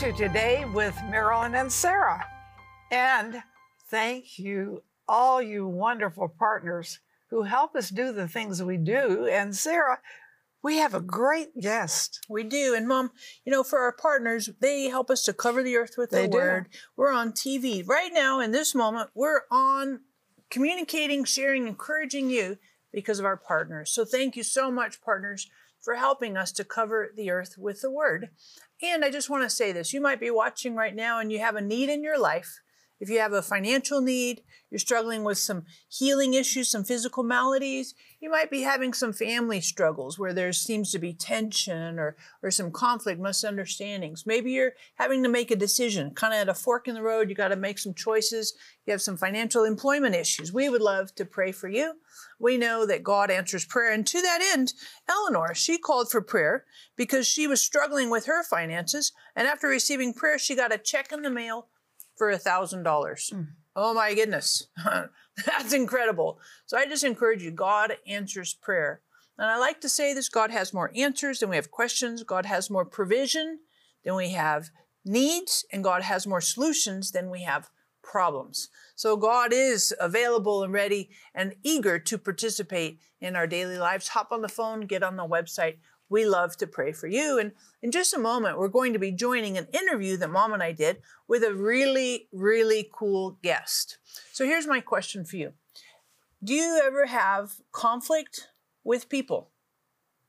Welcome to Today with Marilyn and Sarah. And thank you, all you wonderful partners who help us do the things we do. And Sarah, we have a great guest. We do. And Mom, you know, for our partners, they help us to cover the earth with their word. We're on TV right now in this moment. We're on communicating, sharing, encouraging you because of our partners. So thank you so much, partners, for helping us to cover the earth with the word. And I just want to say this. You might be watching right now and you have a need in your life. If you have a financial need, you're struggling with some healing issues, some physical maladies, you might be having some family struggles where there seems to be tension or some conflict, misunderstandings. Maybe you're having to make a decision, kind of at a fork in the road. You got to make some choices. You have some financial employment issues. We would love to pray for you. We know that God answers prayer. And to that end, Eleanor, she called for prayer because she was struggling with her finances. And after receiving prayer, she got a check in the mail for $1,000. Oh my goodness. That's incredible. So I just encourage you, God answers prayer. And I like to say this, God has more answers than we have questions. God has more provision than we have needs. And God has more solutions than we have problems. So God is available and ready and eager to participate in our daily lives. Hop on the phone, get on the website. We love to pray for you. And in just a moment, we're going to be joining an interview that Mom and I did with a really, really cool guest. So here's my question for you. Do you ever have conflict with people?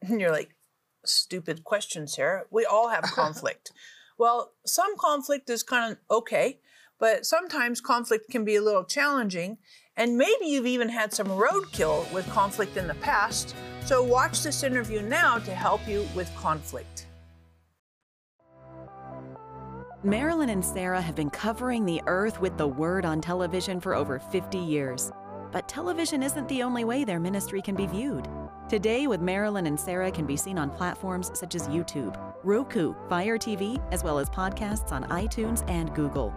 And you're like, stupid question, Sarah. We all have conflict. Well, some conflict is kind of okay, but sometimes conflict can be a little challenging. And maybe you've even had some roadkill with conflict in the past. So watch this interview now to help you with conflict. Marilyn and Sarah have been covering the earth with the word on television for over 50 years. But television isn't the only way their ministry can be viewed. Today with Marilyn and Sarah can be seen on platforms such as YouTube, Roku, Fire TV, as well as podcasts on iTunes and Google.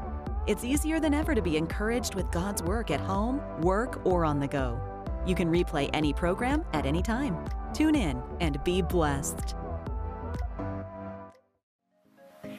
It's easier than ever to be encouraged with God's work at home, work, or on the go. You can replay any program at any time. Tune in and be blessed.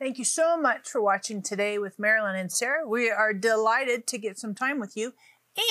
Thank you so much for watching Today with Marilyn and Sarah. We are delighted to get some time with you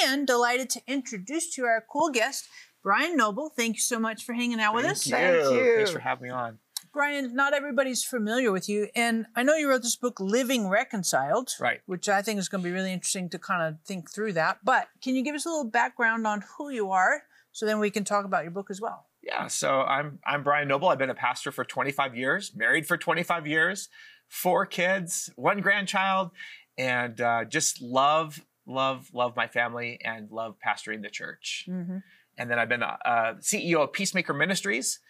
and delighted to introduce to you our cool guest, Bryan Noble. Thank you so much for hanging out with us. Thank you. Thanks for having me on. Bryan, not everybody's familiar with you, and I know you wrote this book, Living Reconciled, right, which I think is going to be really interesting to kind of think through that. But can you give us a little background on who you are so then we can talk about your book as well? Yeah, so I'm Bryan Noble. I've been a pastor for 25 years, married for 25 years. 4 kids, 1 grandchild, and just love my family and love pastoring the church. Mm-hmm. And then I've been CEO of Peacemaker Ministries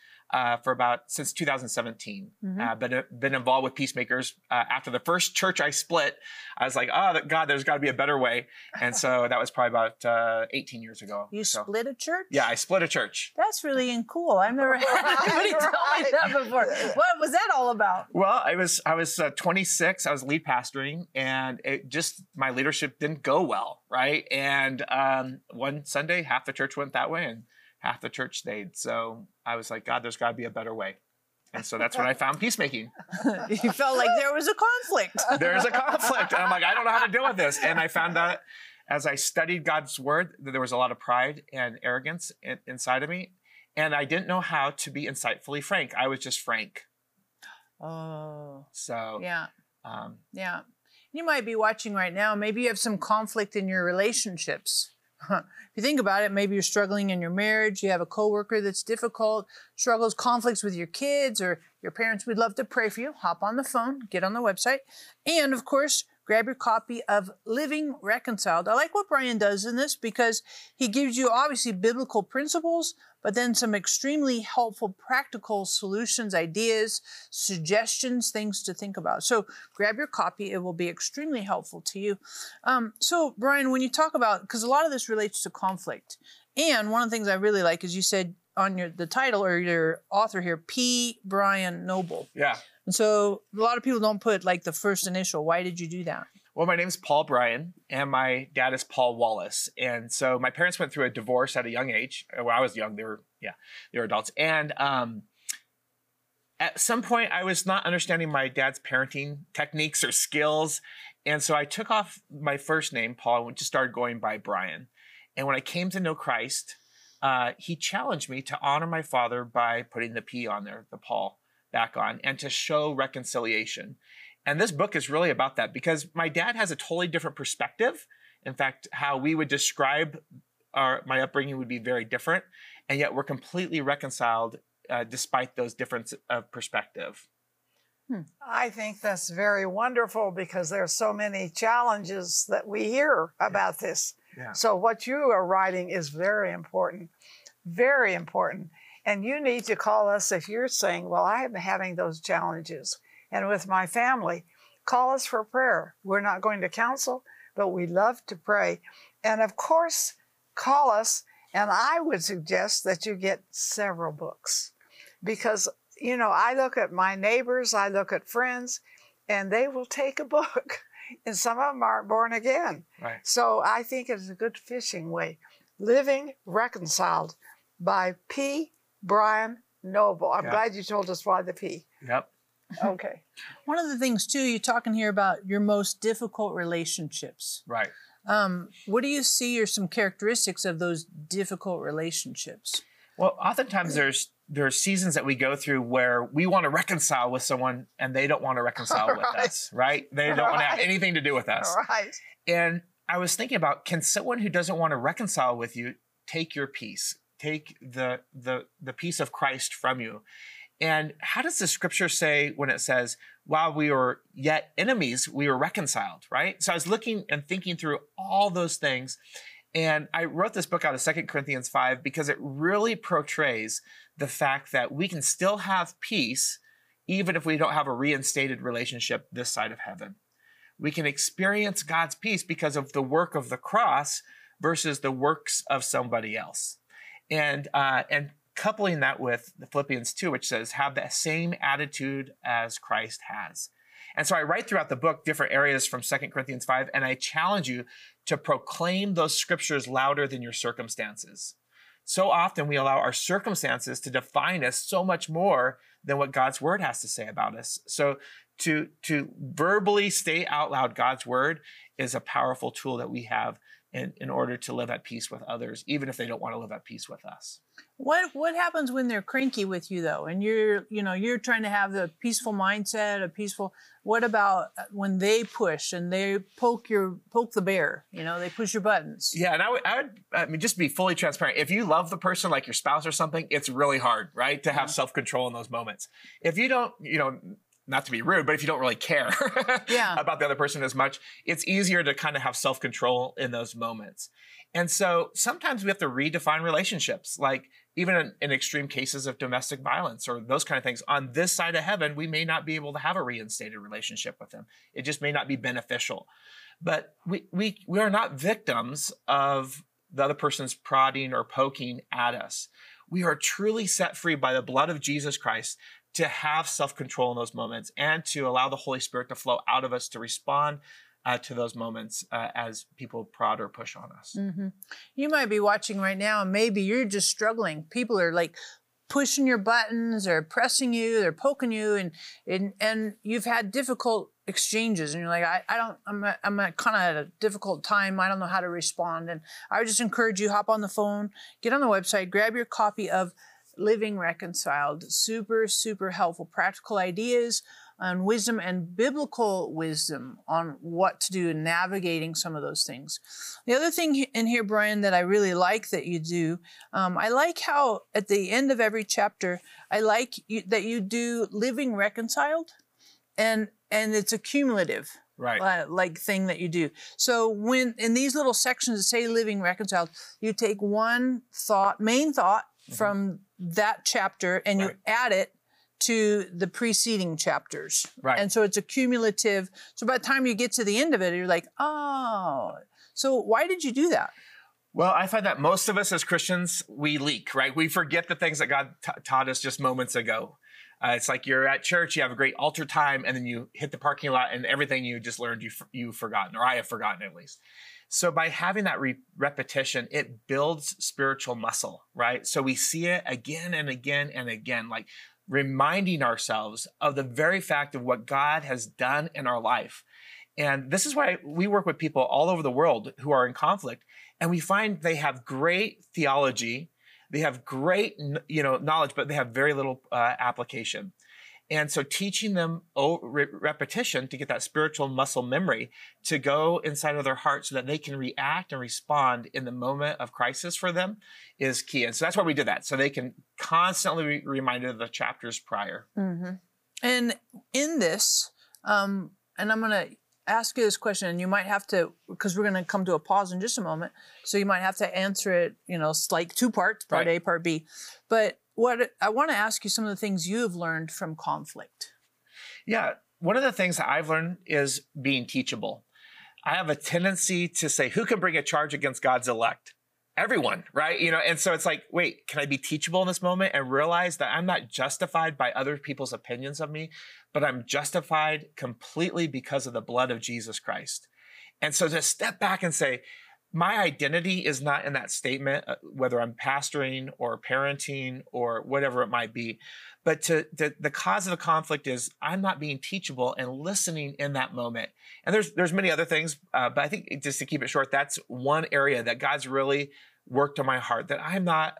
since 2017. Mm-hmm. Been involved with Peacemakers. After the first church I split, I was like, oh, God, there's got to be a better way. And so that was probably about 18 years ago. You split a church? Yeah, I split a church. That's really cool. I've never had anybody tell me that before. What was that all about? Well, I was 26. I was lead pastoring, and it just, my leadership didn't go well, right? And one Sunday, half the church went that way, and half the church stayed. So I was like, God, there's got to be a better way. And so that's when I found peacemaking. You felt like there was a conflict. There's a conflict. And I'm like, I don't know how to deal with this. And I found that as I studied God's word, that there was a lot of pride and arrogance inside of me. And I didn't know how to be insightfully frank. I was just frank. Oh. So. Yeah. Yeah. You might be watching right now. Maybe you have some conflict in your relationships. If you think about it, maybe you're struggling in your marriage, you have a coworker that's difficult, struggles, conflicts with your kids or your parents. We'd love to pray for you. Hop on the phone, get on the website. And of course, grab your copy of Living Reconciled. I like what Bryan does in this because he gives you obviously biblical principles, but then some extremely helpful practical solutions, ideas, suggestions, things to think about. So grab your copy. It will be extremely helpful to you. So Bryan, when you talk about, because a lot of this relates to conflict, and one of the things I really like is you said on the title or your author here, P. Bryan Noble. Yeah. And so a lot of people don't put like the first initial. Why did you do that? Well, my name's Paul Bryan, and my dad is Paul Wallace. And so my parents went through a divorce at a young age. When I was young, they were adults. And at some point, I was not understanding my dad's parenting techniques or skills. And so I took off my first name, Paul, and just started going by Bryan. And when I came to know Christ, he challenged me to honor my father by putting the P on there, the Paul back on, and to show reconciliation. And this book is really about that, because my dad has a totally different perspective. In fact, how we would describe my upbringing would be very different. And yet we're completely reconciled despite those differences of perspective. I think that's very wonderful, because there are so many challenges that we hear about this. Yeah. So what you are writing is very important, very important. And you need to call us if you're saying, well, I am having those challenges. And with my family, call us for prayer. We're not going to counsel, but we love to pray. And of course, call us. And I would suggest that you get several books, because, you know, I look at my neighbors, I look at friends, and they will take a book. And some of them aren't born again. Right. So I think it's a good fishing way. Living Reconciled by P. Bryan Noble. I'm glad you told us why the P. Yep. Okay. One of the things, too, you're talking here about your most difficult relationships. Right. What do you see are some characteristics of those difficult relationships? Well, oftentimes there are seasons that we go through where we want to reconcile with someone and they don't want to reconcile with us, right? They don't want to have anything to do with us. Right. And I was thinking about, can someone who doesn't want to reconcile with you take your peace, take the peace of Christ from you? And how does the scripture say when it says, while we were yet enemies, we were reconciled, right? So I was looking and thinking through all those things. And I wrote this book out of 2 Corinthians 5 because it really portrays the fact that we can still have peace even if we don't have a reinstated relationship this side of heaven. We can experience God's peace because of the work of the cross versus the works of somebody else. And coupling that with the Philippians 2, which says, have that same attitude as Christ has. And so I write throughout the book different areas from 2 Corinthians 5, and I challenge you to proclaim those scriptures louder than your circumstances. So often we allow our circumstances to define us so much more than what God's word has to say about us. So to verbally say out loud God's word is a powerful tool that we have in order to live at peace with others, even if they don't want to live at peace with us. What happens when they're cranky with you though? And you're trying to have the peaceful mindset, what about when they push and they poke the bear, they push your buttons? Yeah. And I mean, just be fully transparent. If you love the person, like your spouse or something, it's really hard, right? To have self-control in those moments. If you don't, not to be rude, but if you don't really care about the other person as much, it's easier to kind of have self-control in those moments. And so sometimes we have to redefine relationships, like even in extreme cases of domestic violence or those kind of things. On this side of heaven, we may not be able to have a reinstated relationship with them. It just may not be beneficial. But we are not victims of the other person's prodding or poking at us. We are truly set free by the blood of Jesus Christ to have self-control in those moments and to allow the Holy Spirit to flow out of us to respond to those moments as people prod or push on us. Mm-hmm. You might be watching right now and maybe you're just struggling. People are like pushing your buttons or pressing you, they're poking you, and you've had difficult exchanges and you're like, I'm kind of at a difficult time. I don't know how to respond. And I would just encourage you, hop on the phone, get on the website, grab your copy of Living Reconciled. Super, super helpful practical ideas on wisdom and biblical wisdom on what to do in navigating some of those things. The other thing in here, Bryan, that I really like that you do, I like how at the end of every chapter, I like that you do Living Reconciled, and it's a cumulative. right? Like thing that you do. So when in these little sections that say Living Reconciled, you take one thought, main thought from that chapter, and you add it to the preceding chapters. Right. And so it's a cumulative. So by the time you get to the end of it, you're like, oh, so why did you do that? Well, I find that most of us as Christians, we leak, right? We forget the things that God taught us just moments ago. It's like you're at church, you have a great altar time, and then you hit the parking lot and everything you just learned, you've forgotten, or I have forgotten at least. So by having that repetition, it builds spiritual muscle, right? So we see it again and again and again, like reminding ourselves of the very fact of what God has done in our life. And this is why we work with people all over the world who are in conflict, and we find they have great theology, they have great, knowledge, but they have very little application. And so teaching them repetition to get that spiritual muscle memory to go inside of their heart so that they can react and respond in the moment of crisis for them is key. And so that's why we did that. So they can constantly be reminded of the chapters prior. Mm-hmm. And in this, and I'm going to ask you this question, and you might have to, because we're going to come to a pause in just a moment. So you might have to answer it, like two parts, part A, part B. But what I want to ask you, some of the things you have learned from conflict. Yeah. One of the things that I've learned is being teachable. I have a tendency to say, who can bring a charge against God's elect? Everyone, right? And so it's like, wait, can I be teachable in this moment and realize that I'm not justified by other people's opinions of me, but I'm justified completely because of the blood of Jesus Christ. And so to step back and say, my identity is not in that statement, whether I'm pastoring or parenting or whatever it might be. But the cause of the conflict is I'm not being teachable and listening in that moment. And there's many other things, but I think just to keep it short, that's one area that God's really worked on my heart, that I'm not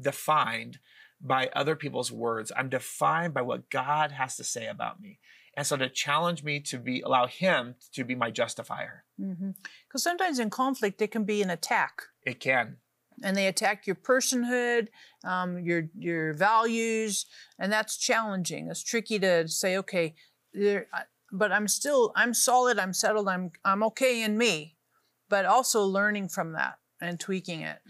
defined by other people's words. I'm defined by what God has to say about me. And so to challenge me to allow him to be my justifier. Mm-hmm. Because sometimes in conflict, it can be an attack. It can. And they attack your personhood, your values, and that's challenging. It's tricky to say, okay, but I'm solid, I'm settled, I'm okay in me, but also learning from that and tweaking it.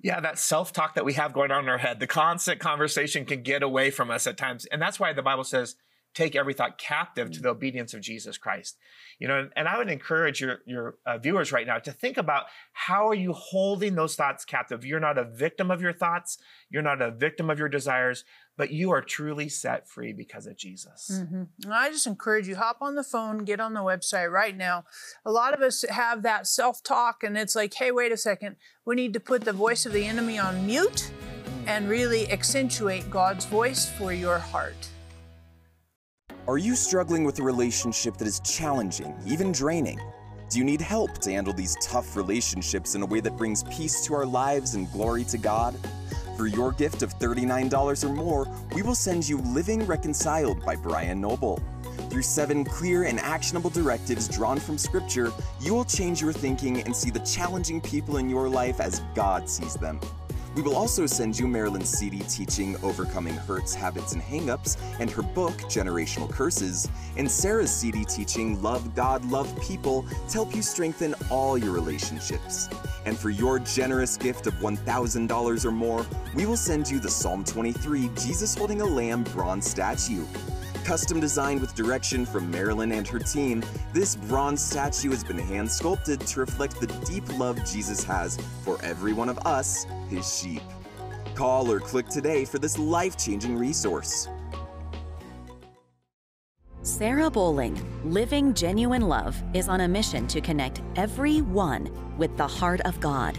Yeah, that self-talk that we have going on in our head, the constant conversation can get away from us at times. And that's why the Bible says, take every thought captive to the obedience of Jesus Christ. And I would encourage your viewers right now to think about, how are you holding those thoughts captive? You're not a victim of your thoughts. You're not a victim of your desires, but you are truly set free because of Jesus. Mm-hmm. I just encourage you, hop on the phone, get on the website right now. A lot of us have that self-talk, and it's like, hey, wait a second. We need to put the voice of the enemy on mute and really accentuate God's voice for your heart. Are you struggling with a relationship that is challenging, even draining? Do you need help to handle these tough relationships in a way that brings peace to our lives and glory to God? For your gift of $39 or more, we will send you Living Reconciled by Bryan Noble. Through 7 clear and actionable directives drawn from Scripture, you will change your thinking and see the challenging people in your life as God sees them. We will also send you Marilyn's CD teaching, Overcoming Hurts, Habits, and Hangups, and her book, Generational Curses, and Sarah's CD teaching, Love God, Love People, to help you strengthen all your relationships. And for your generous gift of $1,000 or more, we will send you the Psalm 23, Jesus Holding a Lamb bronze statue. Custom designed with direction from Marilyn and her team, this bronze statue has been hand-sculpted to reflect the deep love Jesus has for every one of us, his sheep. Call or click today for this life-changing resource. Sarah Bowling, Living Genuine Love, is on a mission to connect everyone with the heart of God.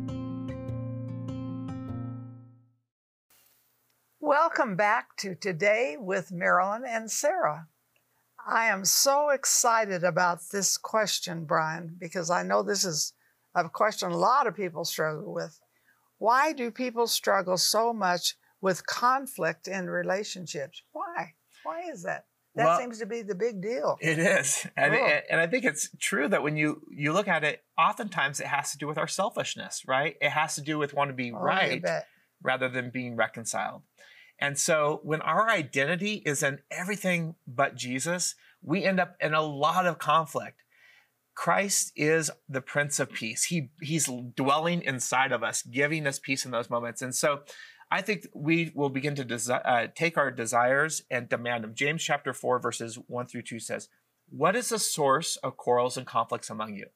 Welcome back to Today with Marilyn and Sarah. I am so excited about this question, Bryan, because I know this is a question a lot of people struggle with. Why do people struggle so much with conflict in relationships? Why? Why is that? That seems to be the big deal. It is. And I think it's true that when you look at it, oftentimes it has to do with our selfishness, right? It has to do with wanting to be right rather than being reconciled. And so when our identity is in everything but Jesus, we end up in a lot of conflict. Christ is the Prince of Peace. He's dwelling inside of us, giving us peace in those moments. And so I think we will begin to take our desires and demand them. James chapter 4, verses 1-2 says, "What is the source of quarrels and conflicts among you?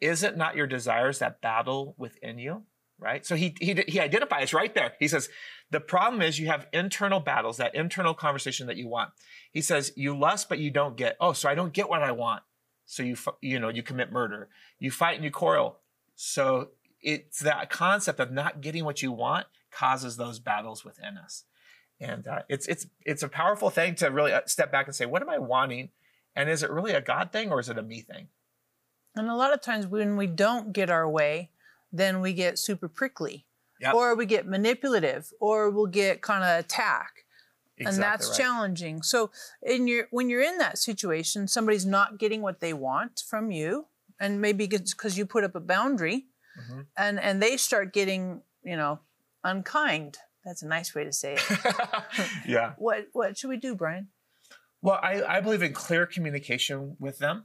Is it not your desires that battle within you?" Right? So he identifies right there. He says, the problem is you have internal battles, that internal conversation that you want. He says, you lust, but you don't get. Oh, so I don't get what I want. So you commit murder. You fight and you quarrel. So it's that concept of not getting what you want causes those battles within us. And it's a powerful thing to really step back and say, what am I wanting? And is it really a God thing or is it a me thing? And a lot of times when we don't get our way, then we get super prickly. Yep. Or we get manipulative, or we'll get kind of attack. Exactly, and that's right. Challenging. So when you're in that situation, somebody's not getting what they want from you, and maybe it's because you put up a boundary, mm-hmm. and they start getting, unkind. That's a nice way to say it. Yeah. What should we do, Bryan? Well, I believe in clear communication with them.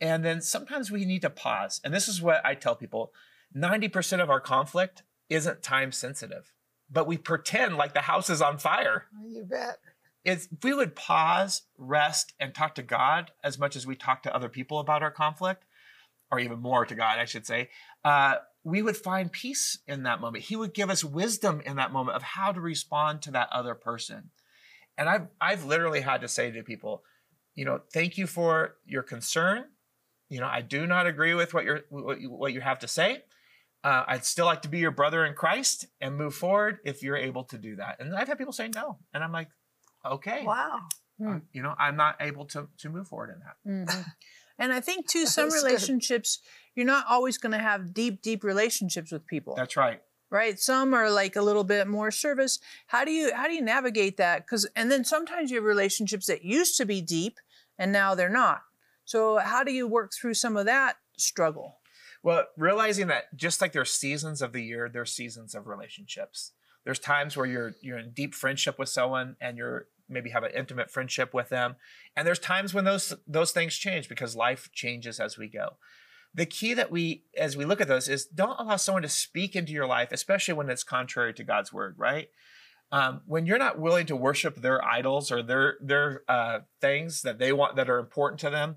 And then sometimes we need to pause. And this is what I tell people. 90% of our conflict isn't time sensitive, but we pretend like the house is on fire. You bet. If we would pause, rest, and talk to God as much as we talk to other people about our conflict, or even more to God, I should say, we would find peace in that moment. He would give us wisdom in that moment of how to respond to that other person. And I've literally had to say to people, thank you for your concern. I do not agree with what you have to say. I'd still like to be your brother in Christ and move forward if you're able to do that. And I've had people say no. And I'm like, okay. Wow. I'm not able to move forward in that. Mm-hmm. And I think, too, some relationships, you're not always going to have deep, deep relationships with people. That's right. Right? Some are like a little bit more service. How do you navigate that? And then sometimes you have relationships that used to be deep and now they're not. So how do you work through some of that struggle? Well, realizing that just like there's seasons of the year, there's seasons of relationships. There's times where you're in deep friendship with someone and you're maybe have an intimate friendship with them. And there's times when those things change because life changes as we go. The key that as we look at those is don't allow someone to speak into your life, especially when it's contrary to God's word, right? When you're not willing to worship their idols or their things that they want that are important to them,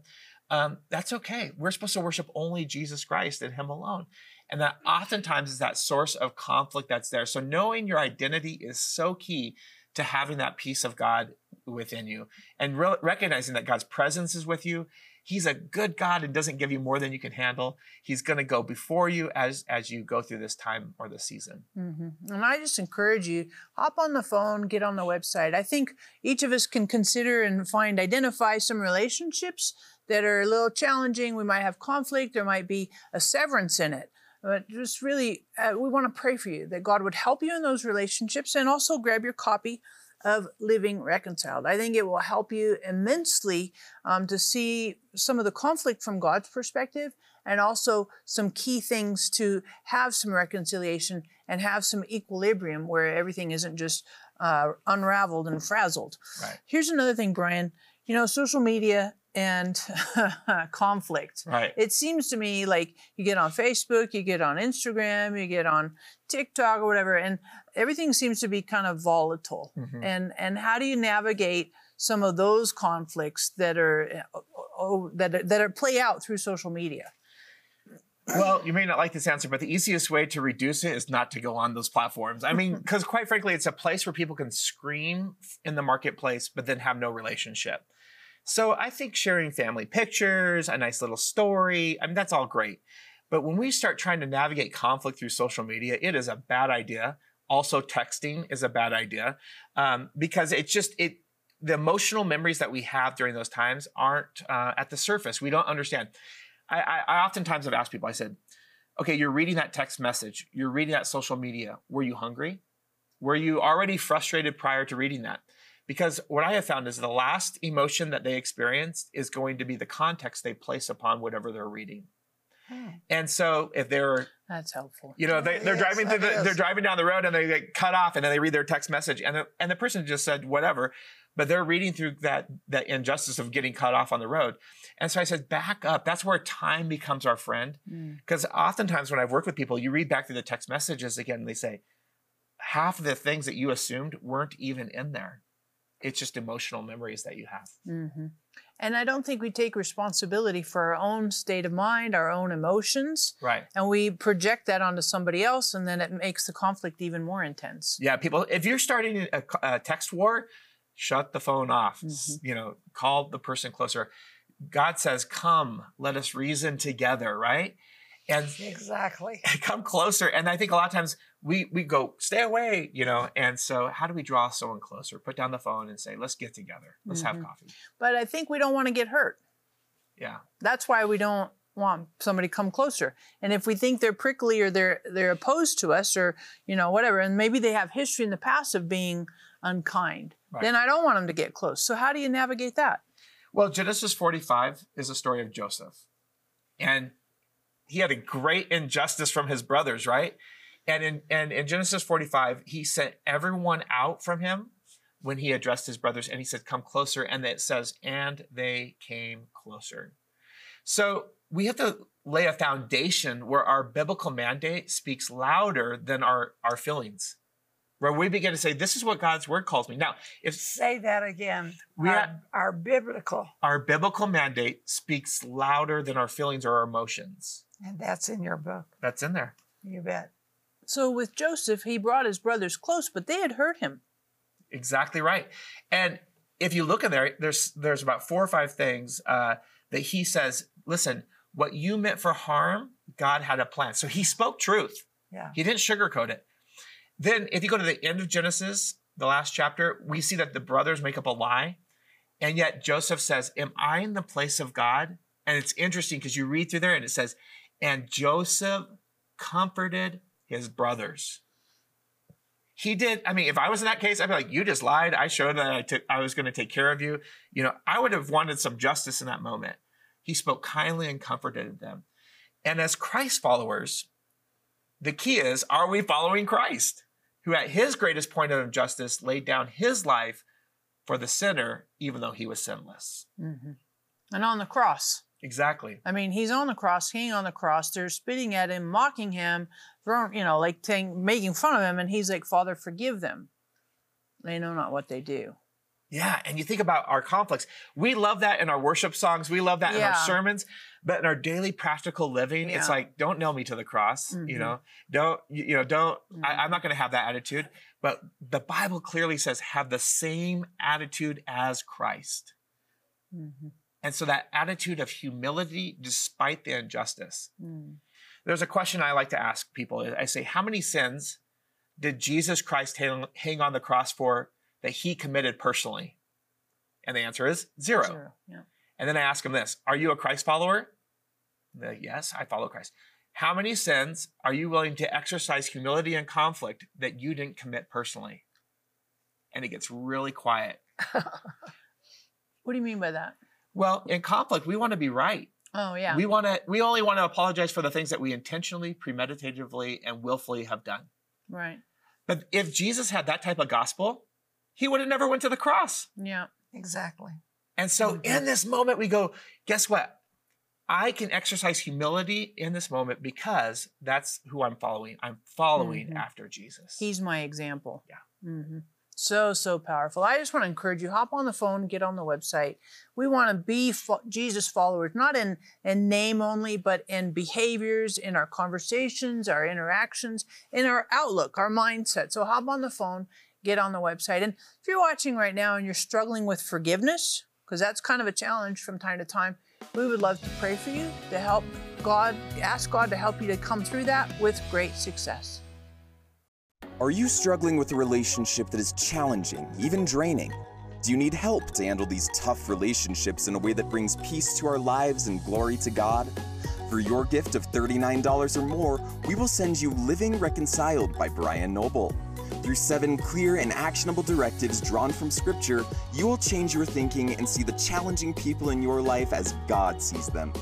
that's okay. We're supposed to worship only Jesus Christ and him alone. And that oftentimes is that source of conflict that's there. So knowing your identity is so key to having that peace of God within you and recognizing that God's presence is with you. He's a good God and doesn't give you more than you can handle. He's going to go before you as you go through this time or the season. Mm-hmm. And I just encourage you, hop on the phone, get on the website. I think each of us can consider and identify some relationships that are a little challenging. We might have conflict. There might be a severance in it. But just really, we want to pray for you that God would help you in those relationships, and also grab your copy of Living Reconciled. I think it will help you immensely to see some of the conflict from God's perspective, and also some key things to have some reconciliation and have some equilibrium where everything isn't just unraveled and frazzled. Right. Here's another thing, Bryan, social media and conflict. Right. It seems to me like you get on Facebook, you get on Instagram, you get on TikTok or whatever, and everything seems to be kind of volatile. Mm-hmm. And how do you navigate some of those conflicts that play out through social media? Well, you may not like this answer, but the easiest way to reduce it is not to go on those platforms. I mean, because quite frankly, it's a place where people can scream in the marketplace, but then have no relationship. So I think sharing family pictures, a nice little story, I mean, that's all great. But when we start trying to navigate conflict through social media, it is a bad idea. Also, texting is a bad idea because it's just, the emotional memories that we have during those times aren't at the surface. We don't understand. I oftentimes have asked people, I said, okay, you're reading that text message. You're reading that social media. Were you hungry? Were you already frustrated prior to reading that? Because what I have found is the last emotion that they experienced is going to be the context they place upon whatever they're reading. And so if they're, that's helpful. You know, they're driving down the road and they get cut off and then they read their text message and the person just said whatever, but they're reading through that injustice of getting cut off on the road. And so I said, back up. That's where time becomes our friend. Because oftentimes when I've worked with people, you read back through the text messages again and they say, half of the things that you assumed weren't even in there. It's just emotional memories that you have. Mm-hmm. And I don't think we take responsibility for our own state of mind, our own emotions. Right. And we project that onto somebody else, and then it makes the conflict even more intense. Yeah, people, if you're starting a text war, shut the phone off. Mm-hmm. You know, call the person closer. God says, come, let us reason together, right? And exactly. Come closer. And I think a lot of times we go, stay away, you know. And so how do we draw someone closer? Put down the phone and say, let's get together. Let's have coffee. But I think we don't want to get hurt. Yeah. That's why we don't want somebody to come closer. And if we think they're prickly or they're opposed to us or, you know, whatever, and maybe they have history in the past of being unkind, right, then I don't want them to get close. So how do you navigate that? Well, Genesis 45 is a story of Joseph. And he had a great injustice from his brothers, right? And in Genesis 45, he sent everyone out from him when he addressed his brothers, and he said, come closer. And it says, and they came closer. So we have to lay a foundation where our biblical mandate speaks louder than our feelings, where we begin to say, this is what God's word calls me. Now, if— Say that again. Our biblical mandate speaks louder than our feelings or our emotions. And that's in your book. That's in there. You bet. So with Joseph, he brought his brothers close, but they had hurt him. Exactly right. And if you look in there, there's about 4 or 5 things that he says, listen, what you meant for harm, God had a plan. So he spoke truth. Yeah. He didn't sugarcoat it. Then if you go to the end of Genesis, the last chapter, we see that the brothers make up a lie. And yet Joseph says, am I in the place of God? And it's interesting because you read through there and it says, and Joseph comforted his brothers. He did. I mean, if I was in that case, I'd be like, you just lied. I showed that I was going to take care of you. You know, I would have wanted some justice in that moment. He spoke kindly and comforted them. And as Christ followers, the key is, are we following Christ, who at his greatest point of injustice laid down his life for the sinner, even though he was sinless? Mm-hmm. And on the cross. Exactly. I mean, he's on the cross, hanging on the cross. They're spitting at him, mocking him, throwing, you know, like making fun of him. And he's like, Father, forgive them. They know not what they do. Yeah. And you think about our conflicts. We love that in our worship songs. We love that in our sermons. But in our daily practical living, it's like, don't nail me to the cross. Mm-hmm. You know, don't, I'm not going to have that attitude. But the Bible clearly says, have the same attitude as Christ. Mm-hmm. And so that attitude of humility, despite the injustice. Mm. There's a question I like to ask people. I say, how many sins did Jesus Christ hang on the cross for that he committed personally? And the answer is zero. Yeah. And then I ask them this, are you a Christ follower? And they're like, yes, I follow Christ. How many sins are you willing to exercise humility and conflict that you didn't commit personally? And it gets really quiet. What do you mean by that? Well, in conflict, we want to be right. Oh, yeah. We only want to apologize for the things that we intentionally, premeditatively, and willfully have done. Right. But if Jesus had that type of gospel, he would have never went to the cross. Yeah, exactly. And so in this moment, we go, guess what? I can exercise humility in this moment because that's who I'm following. I'm following after Jesus. He's my example. Yeah. Mm-hmm. So powerful. I just want to encourage you, hop on the phone, get on the website. We want to be Jesus followers, not in name only, but in behaviors, in our conversations, our interactions, in our outlook, our mindset. So hop on the phone, get on the website. And if you're watching right now and you're struggling with forgiveness, because that's kind of a challenge from time to time, we would love to pray for you to help God, ask God to help you to come through that with great success. Are you struggling with a relationship that is challenging, even draining? Do you need help to handle these tough relationships in a way that brings peace to our lives and glory to God? For your gift of $39 or more, we will send you Living Reconciled by Bryan Noble. Through 7 clear and actionable directives drawn from Scripture, you will change your thinking and see the challenging people in your life as God sees them.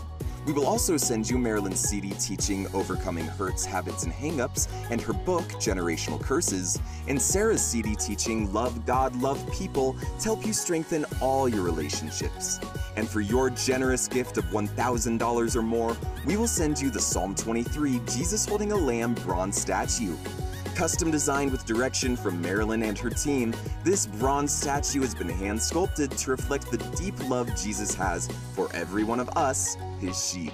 We will also send you Marilyn's CD teaching, Overcoming Hurts, Habits, and Hangups, and her book, Generational Curses, and Sarah's CD teaching, Love God, Love People, to help you strengthen all your relationships. And for your generous gift of $1,000 or more, we will send you the Psalm 23, Jesus Holding a Lamb bronze statue. Custom designed with direction from Marilyn and her team, this bronze statue has been hand-sculpted to reflect the deep love Jesus has for every one of us, his sheep.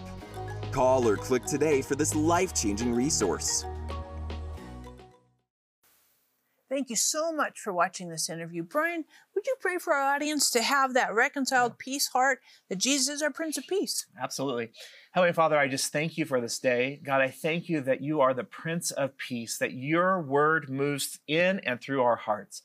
Call or click today for this life-changing resource. Thank you so much for watching this interview. Bryan, would you pray for our audience to have that reconciled peace heart that Jesus is our Prince of Peace? Absolutely. Heavenly Father, I just thank you for this day. God, I thank you that you are the Prince of Peace, that your word moves in and through our hearts.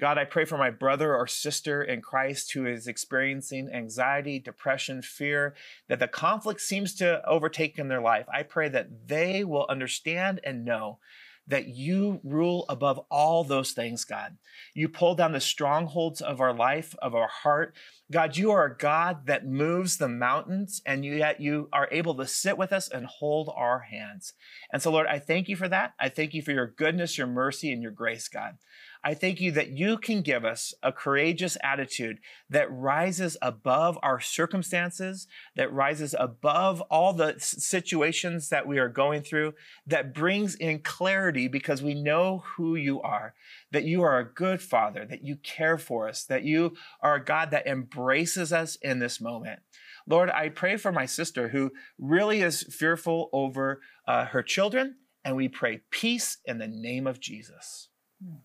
God, I pray for my brother or sister in Christ who is experiencing anxiety, depression, fear, that the conflict seems to overtake in their life. I pray that they will understand and know that you rule above all those things, God. You pull down the strongholds of our life, of our heart. God, you are a God that moves the mountains, and yet you are able to sit with us and hold our hands. And so, Lord, I thank you for that. I thank you for your goodness, your mercy, and your grace, God. I thank you that you can give us a courageous attitude that rises above our circumstances, that rises above all the situations that we are going through, that brings in clarity because we know who you are, that you are a good Father, that you care for us, that you are a God that embraces us in this moment. Lord, I pray for my sister who really is fearful over her children, and we pray peace in the name of Jesus. Mm-hmm.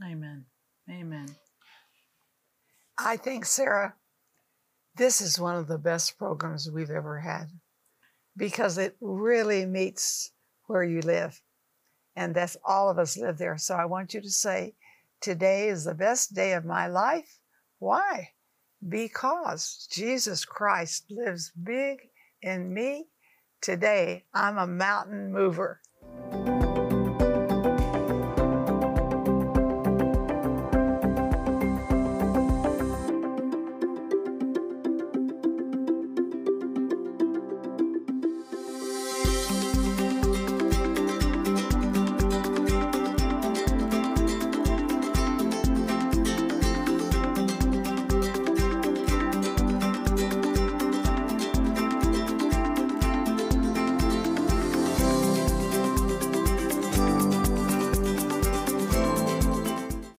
Amen. Amen. I think, Sarah, this is one of the best programs we've ever had because it really meets where you live. And that's all of us live there. So I want you to say, today is the best day of my life. Why? Because Jesus Christ lives big in me. Today, I'm a mountain mover.